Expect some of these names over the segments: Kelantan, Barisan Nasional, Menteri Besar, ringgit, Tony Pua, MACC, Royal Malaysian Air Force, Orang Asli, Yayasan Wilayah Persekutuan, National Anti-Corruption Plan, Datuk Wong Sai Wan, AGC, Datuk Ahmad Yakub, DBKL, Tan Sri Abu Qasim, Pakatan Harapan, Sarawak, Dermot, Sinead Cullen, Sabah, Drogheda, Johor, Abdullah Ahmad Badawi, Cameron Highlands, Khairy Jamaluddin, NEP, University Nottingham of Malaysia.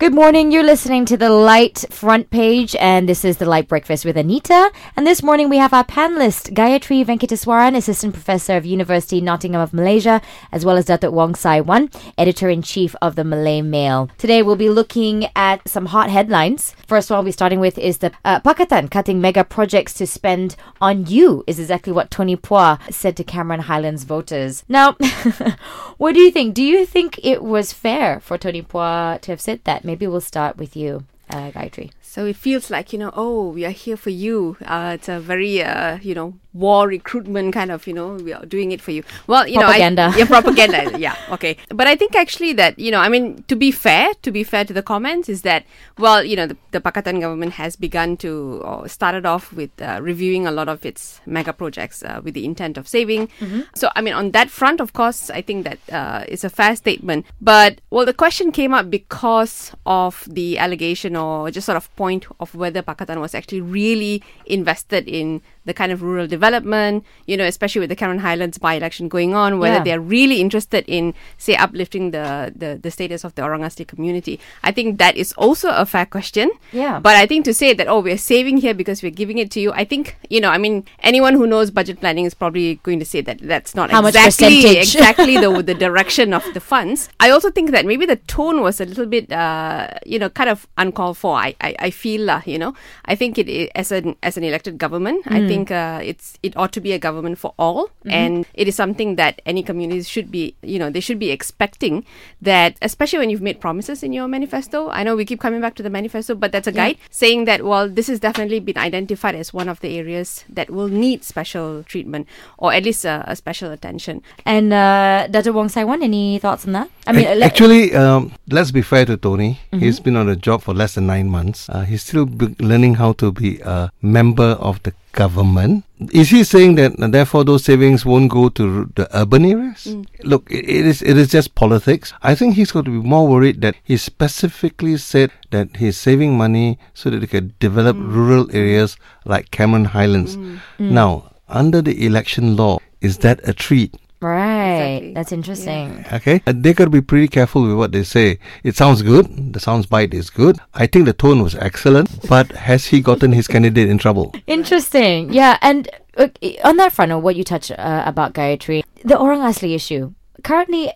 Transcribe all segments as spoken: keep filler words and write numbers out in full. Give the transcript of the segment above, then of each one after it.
Good morning, you're listening to The Light Front Page, and this is The Light Breakfast with Anita. And this morning we have our panellists, Gayatri Venkateswaran, Assistant Professor of University Nottingham of Malaysia, as well as Datuk Wong Sai Wan, Editor-in-Chief of the Malay Mail. Today we'll be looking at some hot headlines. First one we'll be starting with is the uh, Pakatan cutting mega projects to spend on you, is exactly what Tony Pua said to Cameron Highlands voters. Now, what do you think? Do you think it was fair for Tony Pua to have said that? Maybe we'll start with you, uh, Gayatri. So it feels like, you know, oh, we are here for you. Uh, it's a very, uh, you know, war recruitment kind of, you know, we are doing it for you. Well, you propaganda. know, I, yeah, propaganda. yeah, okay. But I think actually that, you know, I mean, to be fair, to be fair to the comments is that, well, you know, the, the Pakatan government has begun to, or started off with uh, reviewing a lot of its mega projects uh, with the intent of saving. Mm-hmm. So, I mean, on that front, of course, I think that uh, it's a fair statement. But, well, the question came up because of the allegation or just sort of point of whether Pakatan was actually really invested in the kind of rural development, you know, especially with the Cameron Highlands by-election going on, whether yeah. they're really interested in, say, uplifting the, the, the status of the Orang Asli community. I think that is also a fair question. Yeah. But I think to say that, oh, we're saving here because we're giving it to you, I think, you know, I mean, anyone who knows budget planning is probably going to say that that's not How exactly, exactly the, the direction of the funds. I also think that maybe the tone was a little bit, uh, you know, kind of uncalled for, I, I, I feel, uh, you know. I think it, it as an as an elected government, mm. I I think uh, it's it ought to be a government for all, mm-hmm. and it is something that any communities should be, you know, they should be expecting that, especially when you've made promises in your manifesto. I know we keep coming back to the manifesto, but that's a yeah. guide saying that, well, this has definitely been identified as one of the areas that will need special treatment or at least uh, a special attention. And uh, Dato' Wong Sai Wan, any thoughts on that? I mean, a- actually, um, let's be fair to Tony. Mm-hmm. He's been on the job for less than nine months. Uh, he's still be- learning how to be a member of the government. Is he saying that uh, therefore those savings won't go to r- the urban areas? Mm. Look, it, it is it is just politics. I think he's got to be more worried that he specifically said that he's saving money so that they can develop mm. rural areas like Cameron Highlands. Mm. Mm. Now, under the election law, is that a treat? Right, exactly. That's interesting. Yeah. Okay, uh, they got to be pretty careful with what they say. It sounds good, the soundbite is good. I think the tone was excellent, but has he gotten his candidate in trouble? Interesting, yeah. And uh, on that front, on what you touched uh, about, Gayatri, the Orang Asli issue. Currently,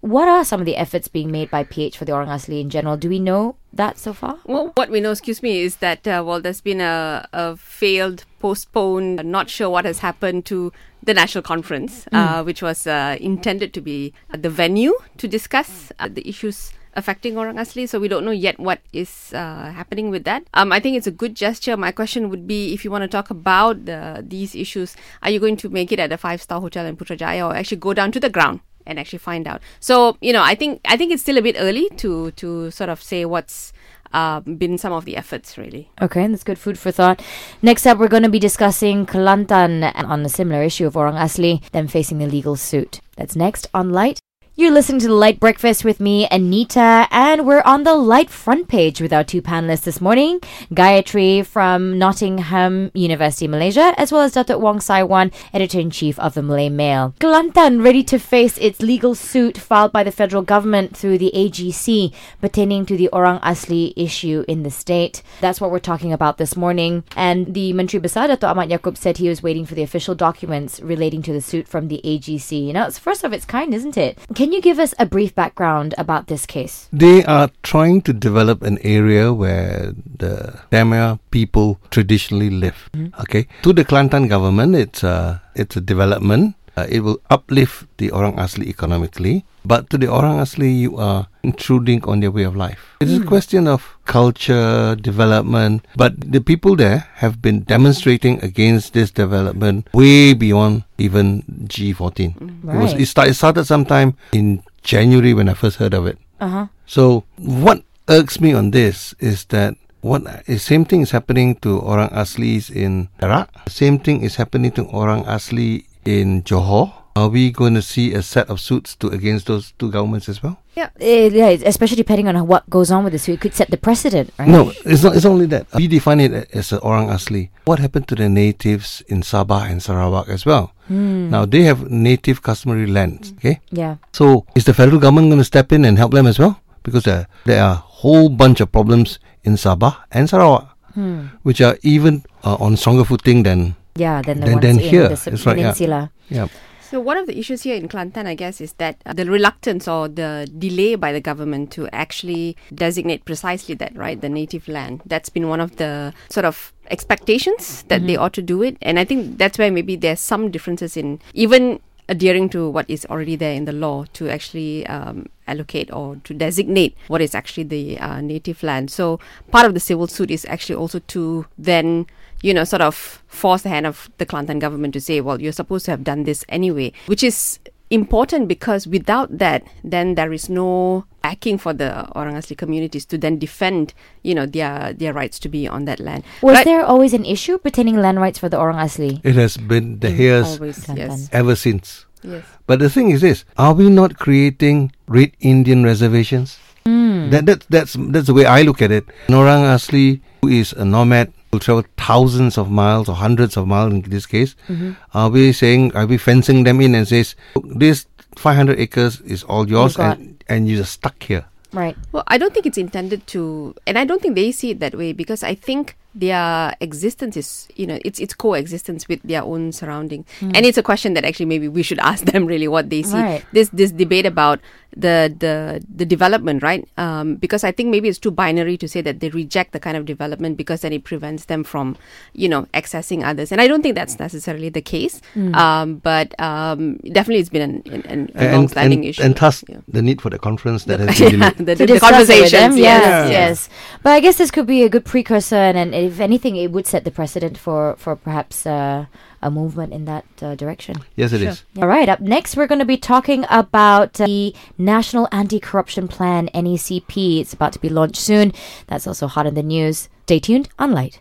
what are some of the efforts being made by P H for the Orang Asli in general? Do we know that so far? Well, what we know, excuse me, is that, uh, well, there's been a, a failed, postponed, not sure what has happened to the National Conference, mm. uh, which was uh, intended to be the venue to discuss uh, the issues affecting Orang Asli, so we don't know yet what is uh, happening with that. Um, I think it's a good gesture. My question would be, if you want to talk about the, these issues, are you going to make it at a five-star hotel in Putrajaya or actually go down to the ground and actually find out? So, you know, I think I think it's still a bit early to to sort of say what's uh, been some of the efforts, really. Okay, that's good food for thought. Next up, we're going to be discussing Kelantan on a similar issue of Orang Asli, them facing a legal suit. That's next on Light. You're listening to The Light Breakfast with me, Anita, and we're on The Light Front Page with our two panellists this morning, Gayatri from Nottingham University, Malaysia, as well as Datuk Wong Sai Wan, Editor-in-Chief of the Malay Mail. Kelantan ready to face its legal suit filed by the federal government through the A G C pertaining to the Orang Asli issue in the state. That's what we're talking about this morning. And the Menteri Besar, Datuk Ahmad Yakub, said he was waiting for the official documents relating to the suit from the A G C. You know, it's first of its kind, isn't it? Can you give us a brief background about this case? They are trying to develop an area where the Temiar people traditionally live. Mm-hmm. Okay, to the Kelantan government, it's a, it's a development. Uh, it will uplift the Orang Asli economically. But to the Orang Asli, you are intruding on their way of life. It is mm. a question of culture, development. But the people there have been demonstrating against this development way beyond even G fourteen. Right. It, was, it, start, it started sometime in January when I first heard of it. Uh-huh. So what irks me on this is that what the same thing is happening to Orang Aslis in Iraq. Same thing is happening to Orang Asli in Johor. Are we going to see a set of suits to against those two governments as well? Yeah, it, yeah. Especially depending on what goes on with this, it could set the precedent, right? No, it's not. It's only that we define it as an Orang Asli. What happened to the natives in Sabah and Sarawak as well? Mm. Now they have native customary lands. Okay. Yeah. So is the federal government going to step in and help them as well? Because there, there are whole bunch of problems in Sabah and Sarawak, hmm. which are even uh, on stronger footing than yeah than, the than, than here. The sub- right, yeah. yeah. So one of the issues here in Kelantan, I guess, is that uh, the reluctance or the delay by the government to actually designate precisely that, right, the native land. That's been one of the sort of expectations that mm-hmm. they ought to do it. And I think that's where maybe there's some differences in even adhering to what is already there in the law to actually um, allocate or to designate what is actually the uh, native land. So part of the civil suit is actually also to then, you know, sort of force the hand of the Kelantan government to say, well, you're supposed to have done this anyway, which is important because without that, then there is no backing for the Orang Asli communities to then defend, you know, their their rights to be on that land. Was but there always an issue pertaining land rights for the Orang Asli? It has been the hairs yes. ever since. Yes. But the thing is this, are we not creating Red Indian reservations? Mm. That, that that's that's the way I look at it. An Orang Asli who is a nomad will travel thousands of miles or hundreds of miles in this case. Mm-hmm. Are we saying, are we fencing them in and says, this five hundred acres is all yours you and, and you're stuck here? Right. Well, I don't think it's intended to, and I don't think they see it that way because I think their existence is, you know, it's it's coexistence with their own surrounding. Mm. And it's a question that actually maybe we should ask them really what they see. Right. This this debate about the the, the development, right? Um, because I think maybe it's too binary to say that they reject the kind of development because then it prevents them from, you know, accessing others. And I don't think that's necessarily the case. Mm. Um, but um, definitely it's been an, an, an a long-standing issue. And thus yeah. the need for the conference that the, has been yeah, the, the, the conversations. Them, yes, yeah. yes, yes. But I guess this could be a good precursor and, and if anything, it would set the precedent for, for perhaps uh, a movement in that uh, direction. Yes, it sure. is. Yeah. All right. Up next, we're going to be talking about uh, the National Anti-Corruption Plan, N E C P. It's about to be launched soon. That's also hot in the news. Stay tuned on Light.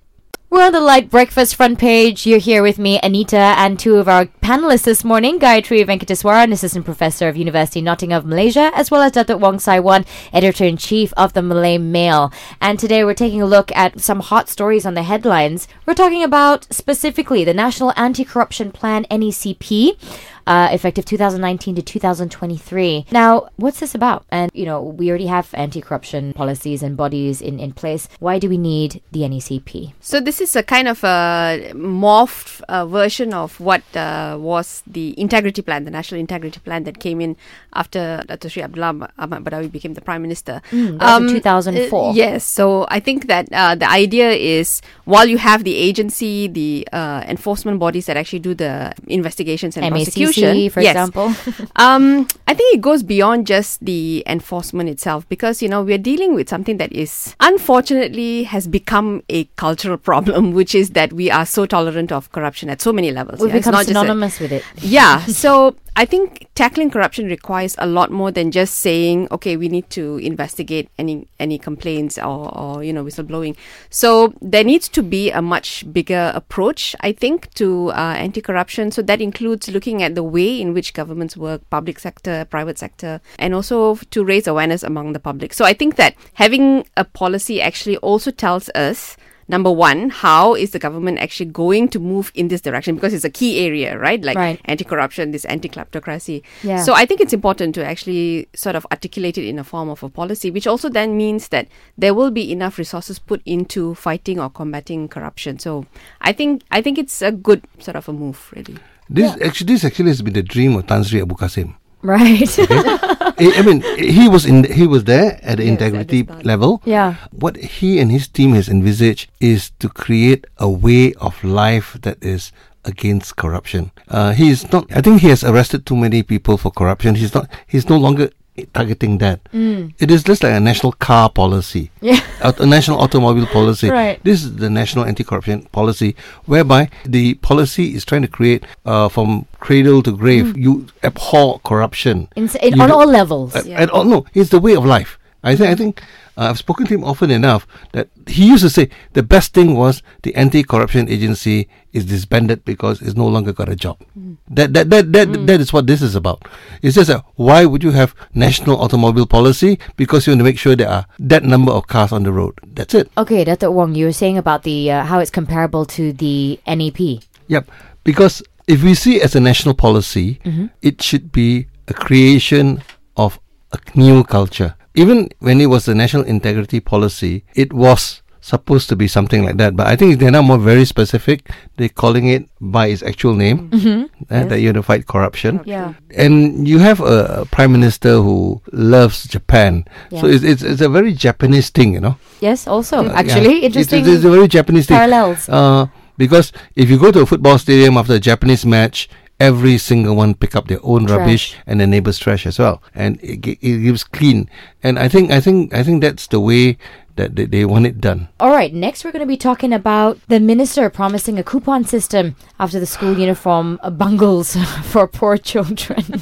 We're on the Light Breakfast front page. You're here with me, Anita, and two of our panelists this morning, Gayatri Venkateswaran, Assistant Professor of University Nottingham, Malaysia, as well as Datuk Wong Sai Wan, Editor-in-Chief of the Malay Mail. And today we're taking a look at some hot stories on the headlines. We're talking about specifically the National Anti-Corruption Plan, N E C P, Uh, effective two thousand nineteen to two thousand twenty-three. Now, what's this about? And, you know, we already have anti-corruption policies and bodies in, in place. Why do we need the N E C P? So this is a kind of a morphed uh, version of what uh, was the integrity plan, the National Integrity Plan that came in after Datuk Sri Abdullah Ahmad Badawi became the Prime Minister. Mm, that was um, in two thousand four. Uh, yes. So I think that uh, the idea is while you have the agency, the uh, enforcement bodies that actually do the investigations and M A C C. Prosecution, for yes. example. um, I think it goes beyond just the enforcement itself because, you know, we're dealing with something that is unfortunately has become a cultural problem, which is that we are so tolerant of corruption at so many levels. We've yeah? become it's not synonymous just a, with it. Yeah. So I think tackling corruption requires a lot more than just saying, okay, we need to investigate any any complaints or, or, you know, whistleblowing. So there needs to be a much bigger approach, I think, to uh, anti-corruption. So that includes looking at the way in which governments work, public sector, private sector, and also to raise awareness among the public. So I think that having a policy actually also tells us, number one, how is the government actually going to move in this direction? Because it's a key area, right? Like right. anti-corruption, this anti-kleptocracy. Yeah. So I think it's important to actually sort of articulate it in a form of a policy, which also then means that there will be enough resources put into fighting or combating corruption. So I think I think it's a good sort of a move, really. This yeah. actually, this actually has been the dream of Tan Sri Abu Qasim. Right. Okay. I mean, he was in. He was there at the yes, integrity at level. Yeah. What he and his team has envisaged is to create a way of life that is against corruption. Uh, he is not. I think he has arrested too many people for corruption. He's not. He's no longer targeting that. Mm. It is just like a national car policy, yeah. a, a national automobile policy. Right. This is the national anti-corruption policy, whereby the policy is trying to create uh, from cradle to grave. Mm. You abhor corruption in, in, you on all levels. At, yeah. at all, no, it's the way of life. I think. I think uh, I've spoken to him often enough that he used to say the best thing was the anti-corruption agency is disbanded because it's no longer got a job. Mm. That that that that, mm. that is what this is about. It's just a, why would you have national automobile policy? Because you want to make sure there are that number of cars on the road. That's it. Okay, Datuk Wong, you were saying about the uh, how it's comparable to the N E P. Yep, because if we see it as a national policy, mm-hmm. it should be a creation of a new culture. even when it was the National Integrity Policy, it was supposed to be something like that. But I think they're now more very specific. They're calling it by its actual name, mm-hmm. uh, yes. the Unified Corruption. Yeah. And you have a, a Prime Minister who loves Japan. Yeah. So it's, it's it's a very Japanese thing, you know. Yes, also. Uh, actually, yeah. interesting. It's, it's a very Japanese thing. Parallels. Uh, because if you go to a football stadium after a Japanese match, every single one pick up their own trash. Rubbish and their neighbor's trash as well, and it, g- it gives clean. And I think, I think, I think that's the way that they, they want it done. All right. Next, we're going to be talking about the minister promising a coupon system after the school uniform bungles for poor children.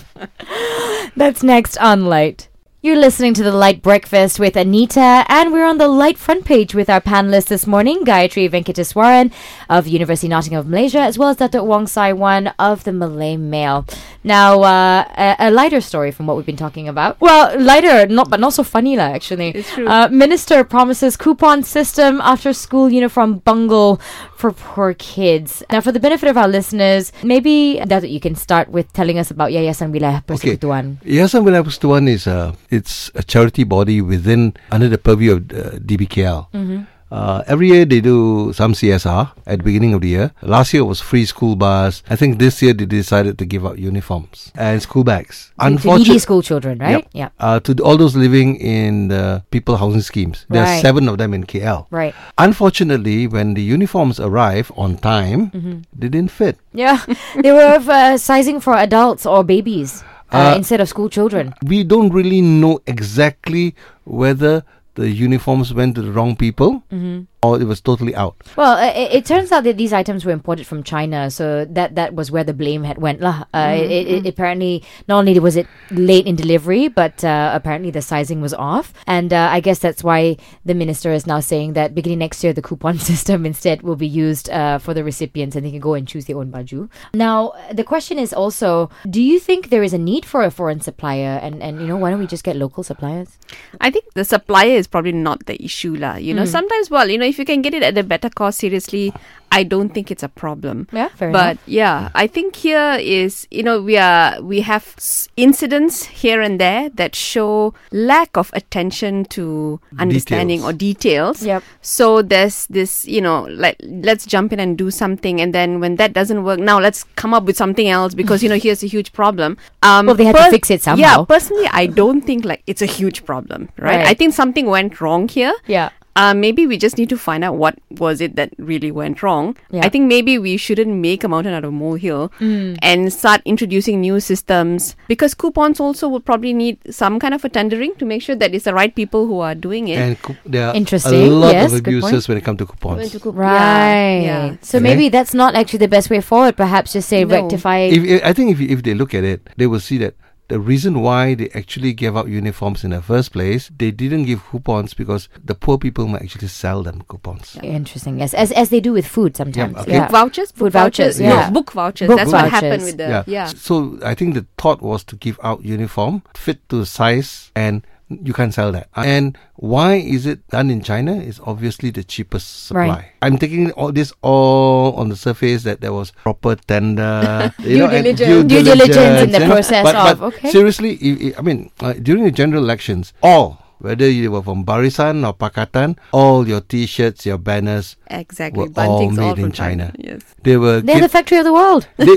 That's next on Light. You're listening to The Light Breakfast with Anita, and we're on the Light front page with our panellists this morning, Gayatri Venkateswaran of University Nottingham of Malaysia, as well as Datuk Wong Sai Wan of the Malay Mail. Now, uh, a, a lighter story from what we've been talking about. Well, lighter, not but not so funny lah. Actually, it's true. Uh, Minister promises coupon system after school uniform bungle for poor kids. Now, for the benefit of our listeners, maybe Datuk, you can start with telling us about Yayasan Wilayah Persekutuan. Okay. Yayasan Wilayah Persekutuan is a uh, It's a charity body within under the purview of uh, D B K L. Mm-hmm. Uh, every year they do some C S R at the beginning of the year. Last year was free school bus. I think this year they decided to give out uniforms and school bags. Unfortunately, school children, right? Yeah. Yep. Uh, to all those living in the people housing schemes, there right. are seven of them in K L. Right. Unfortunately, when the uniforms arrive on time, mm-hmm. they didn't fit. Yeah, they were of uh, sizing for adults or babies. Uh, instead of school children. We don't really know exactly whether the uniforms went to the wrong people mm-hmm. or it was totally out. Well, uh, it, it turns out that these items were imported from China, so that, that was where the blame had went. Uh, mm-hmm. it, it, apparently, not only was it late in delivery, but uh, apparently the sizing was off. And uh, I guess that's why the minister is now saying that beginning next year, the coupon system instead will be used uh, for the recipients and they can go and choose their own baju. Now, the question is also, do you think there is a need for a foreign supplier? And, and you know, why don't we just get local suppliers? I think the supplier is probably not the issue lah. You know, mm. sometimes, well, you know, if you can get it at a better cost, seriously, I don't think it's a problem. Yeah, fair enough. But yeah, I think here is, you know, we are we have s- incidents here and there that show lack of attention to understanding details. or details. Yep. So there's this, you know, like let's jump in and do something, and then when that doesn't work, now let's come up with something else because you know here's a huge problem. Um, well, they had per- to fix it somehow. Yeah, personally, I don't think like it's a huge problem, right? right. I think something went wrong here. Yeah. Uh, maybe we just need to find out what was it that really went wrong. Yeah. I think maybe we shouldn't make a mountain out of a molehill mm. and start introducing new systems, because coupons also will probably need some kind of a tendering to make sure that it's the right people who are doing it. And co- there are Interesting. a lot yes, of abuses when it comes to coupons. To coup- right. Yeah. Yeah. So okay. maybe that's not actually the best way forward. Perhaps just say no. rectify. If, if, I think if, if they look at it, they will see that the reason why they actually gave out uniforms in the first place, they didn't give coupons because the poor people might actually sell them coupons. Yeah. Interesting, yes. As as they do with food sometimes. Yeah, okay. yeah. Book vouchers? Book food vouchers. vouchers. Yeah. No, book vouchers. Book That's vouchers. What happened with the... Yeah. yeah. So I think the thought was to give out uniform, fit to size, and you can't sell that. And why is it done in China? It's obviously the cheapest supply. Right. I'm taking all this all on the surface that there was proper tender. you due, know, diligence. Due, due diligence. Due diligence in the process but, of. But okay. Seriously, I mean, uh, during the general elections, all, whether you were from Barisan or Pakatan, all your T-shirts, your banners exactly. were all made all in China. China. Yes. They were They're the factory of the world. They,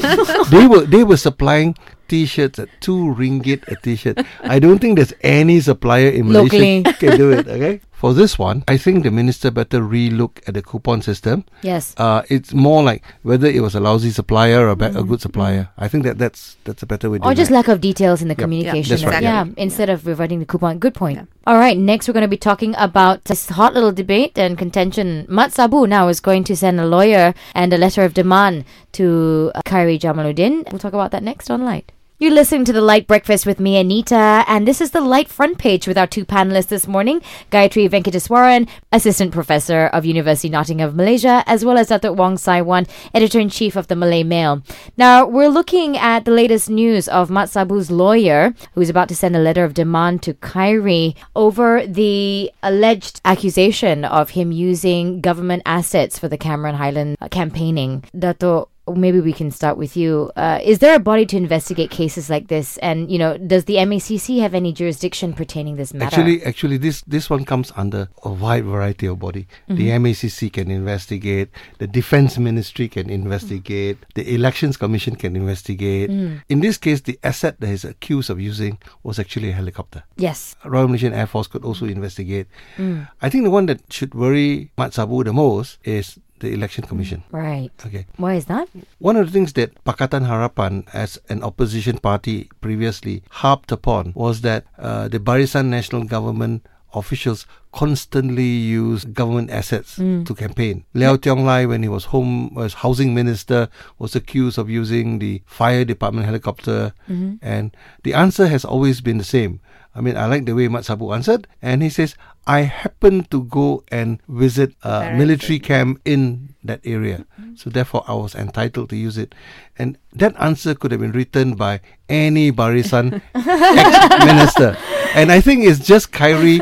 they were they were supplying T-shirts at two ringgit a T-shirt. I don't think there's any supplier in Locally. Malaysia can do it. Okay, for this one, I think the minister better relook at the coupon system. Yes, uh, it's more like whether it was a lousy supplier or a, ba- mm. a good supplier. I think that that's that's a better way. Or just that. lack of details in the yep. communication. Yep. Right. Yeah, yeah, instead of reverting the coupon. Good point. Yeah. All right, next we're going to be talking about this hot little debate and contention. Mat Sabu now is going to send a lawyer and a letter of demand to uh, Khairy Jamaluddin. We'll talk about that next on Light. You're listening to The Light Breakfast with me, Anita, and this is The Light front page with our two panellists this morning, Gayatri Venkateswaran, Assistant Professor of University Nottingham of Malaysia, as well as Datuk Wong Sai Wan, Editor-in-Chief of the Malay Mail. Now, we're looking at the latest news of Mat Sabu's lawyer, who's about to send a letter of demand to Khairy over the alleged accusation of him using government assets for the Cameron Highlands campaigning. Datuk maybe we can start with you. Uh, is there a body to investigate cases like this? And, you know, does the M A C C have any jurisdiction pertaining this matter? Actually, actually, this, this one comes under a wide variety of body. Mm-hmm. The M A C C can investigate. The Defence Ministry can investigate. Mm-hmm. The Elections Commission can investigate. Mm-hmm. In this case, the asset that is accused of using was actually a helicopter. Yes. Royal Malaysian Air Force could also investigate. Mm-hmm. I think the one that should worry Mat Sabu the most is the Election Commission. Right. Okay. Why is that? One of the things that Pakatan Harapan, as an opposition party previously, harped upon was that uh, the Barisan National government officials constantly use government assets mm. to campaign. Liow Tiong Lai, when he was home, was housing minister, was accused of using the fire department helicopter. Mm-hmm. And the answer has always been the same. I mean, I like the way Mat Sabu answered. And he says, I happened to go and visit a military camp in that area. Mm-hmm. So therefore, I was entitled to use it. And that answer could have been written by any Barisan ex-minister. And I think it's just Khairy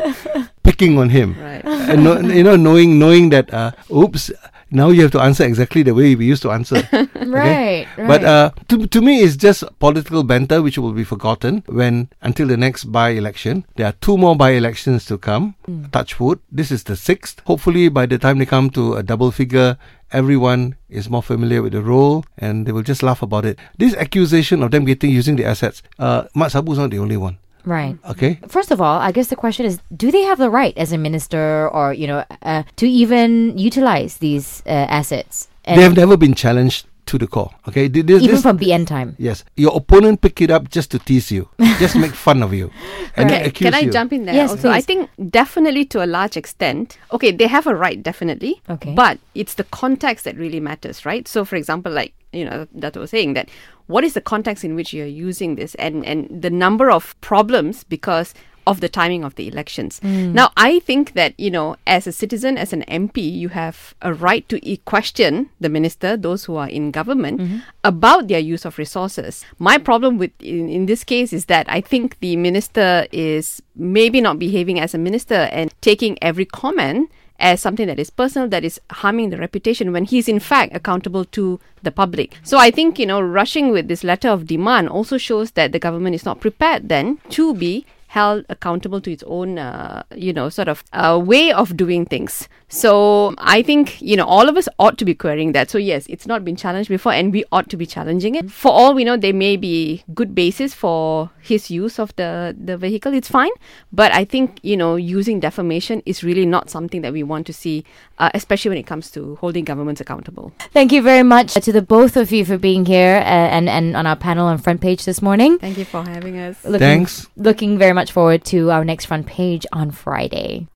picking on him. Right. And no, you know, knowing knowing that, uh, oops, now you have to answer exactly the way we used to answer. Right, okay? Right. But uh, to to me, it's just political banter which will be forgotten when, until the next by-election. There are two more by-elections to come. Mm. Touch wood. This is the sixth. Hopefully, by the time they come to a double figure, everyone is more familiar with the role and they will just laugh about it. This accusation of them getting using the assets, uh, Mat Sabu is not the only one. Right. Okay. First of all, I guess the question is, do they have the right as a minister or, you know, uh, to even utilize these uh, assets? And they have never been challenged to the core. Okay. This, even this, from B N time. Yes. Your opponent picked it up just to tease you, just make fun of you. And okay. Can I you. jump in there? Yes, also, please. I think definitely to a large extent, okay, they have a right, definitely. Okay. But it's the context that really matters, right? So, for example, like, you know, Dato was saying that what is the context in which you're using this and, and the number of problems because of the timing of the elections. Mm. Now, I think that, you know, as a citizen, as an M P, you have a right to e- question the minister, those who are in government, mm-hmm. about their use of resources. My problem with in, in this case is that I think the minister is maybe not behaving as a minister and taking every comment as something that is personal, that is harming the reputation when he's in fact accountable to the public. So I think, you know, rushing with this letter of demand also shows that the government is not prepared then to be held accountable to its own, uh, you know, sort of uh, way of doing things. So I think, you know, all of us ought to be querying that. So yes, it's not been challenged before and we ought to be challenging it. For all we know, there may be good basis for his use of the, the vehicle. It's fine. But I think, you know, using defamation is really not something that we want to see, uh, especially when it comes to holding governments accountable. Thank you very much to the both of you for being here and, and on our panel on Front Page this morning. Thank you for having us. Looking, Thanks. Looking very much forward to our next Front Page on Friday.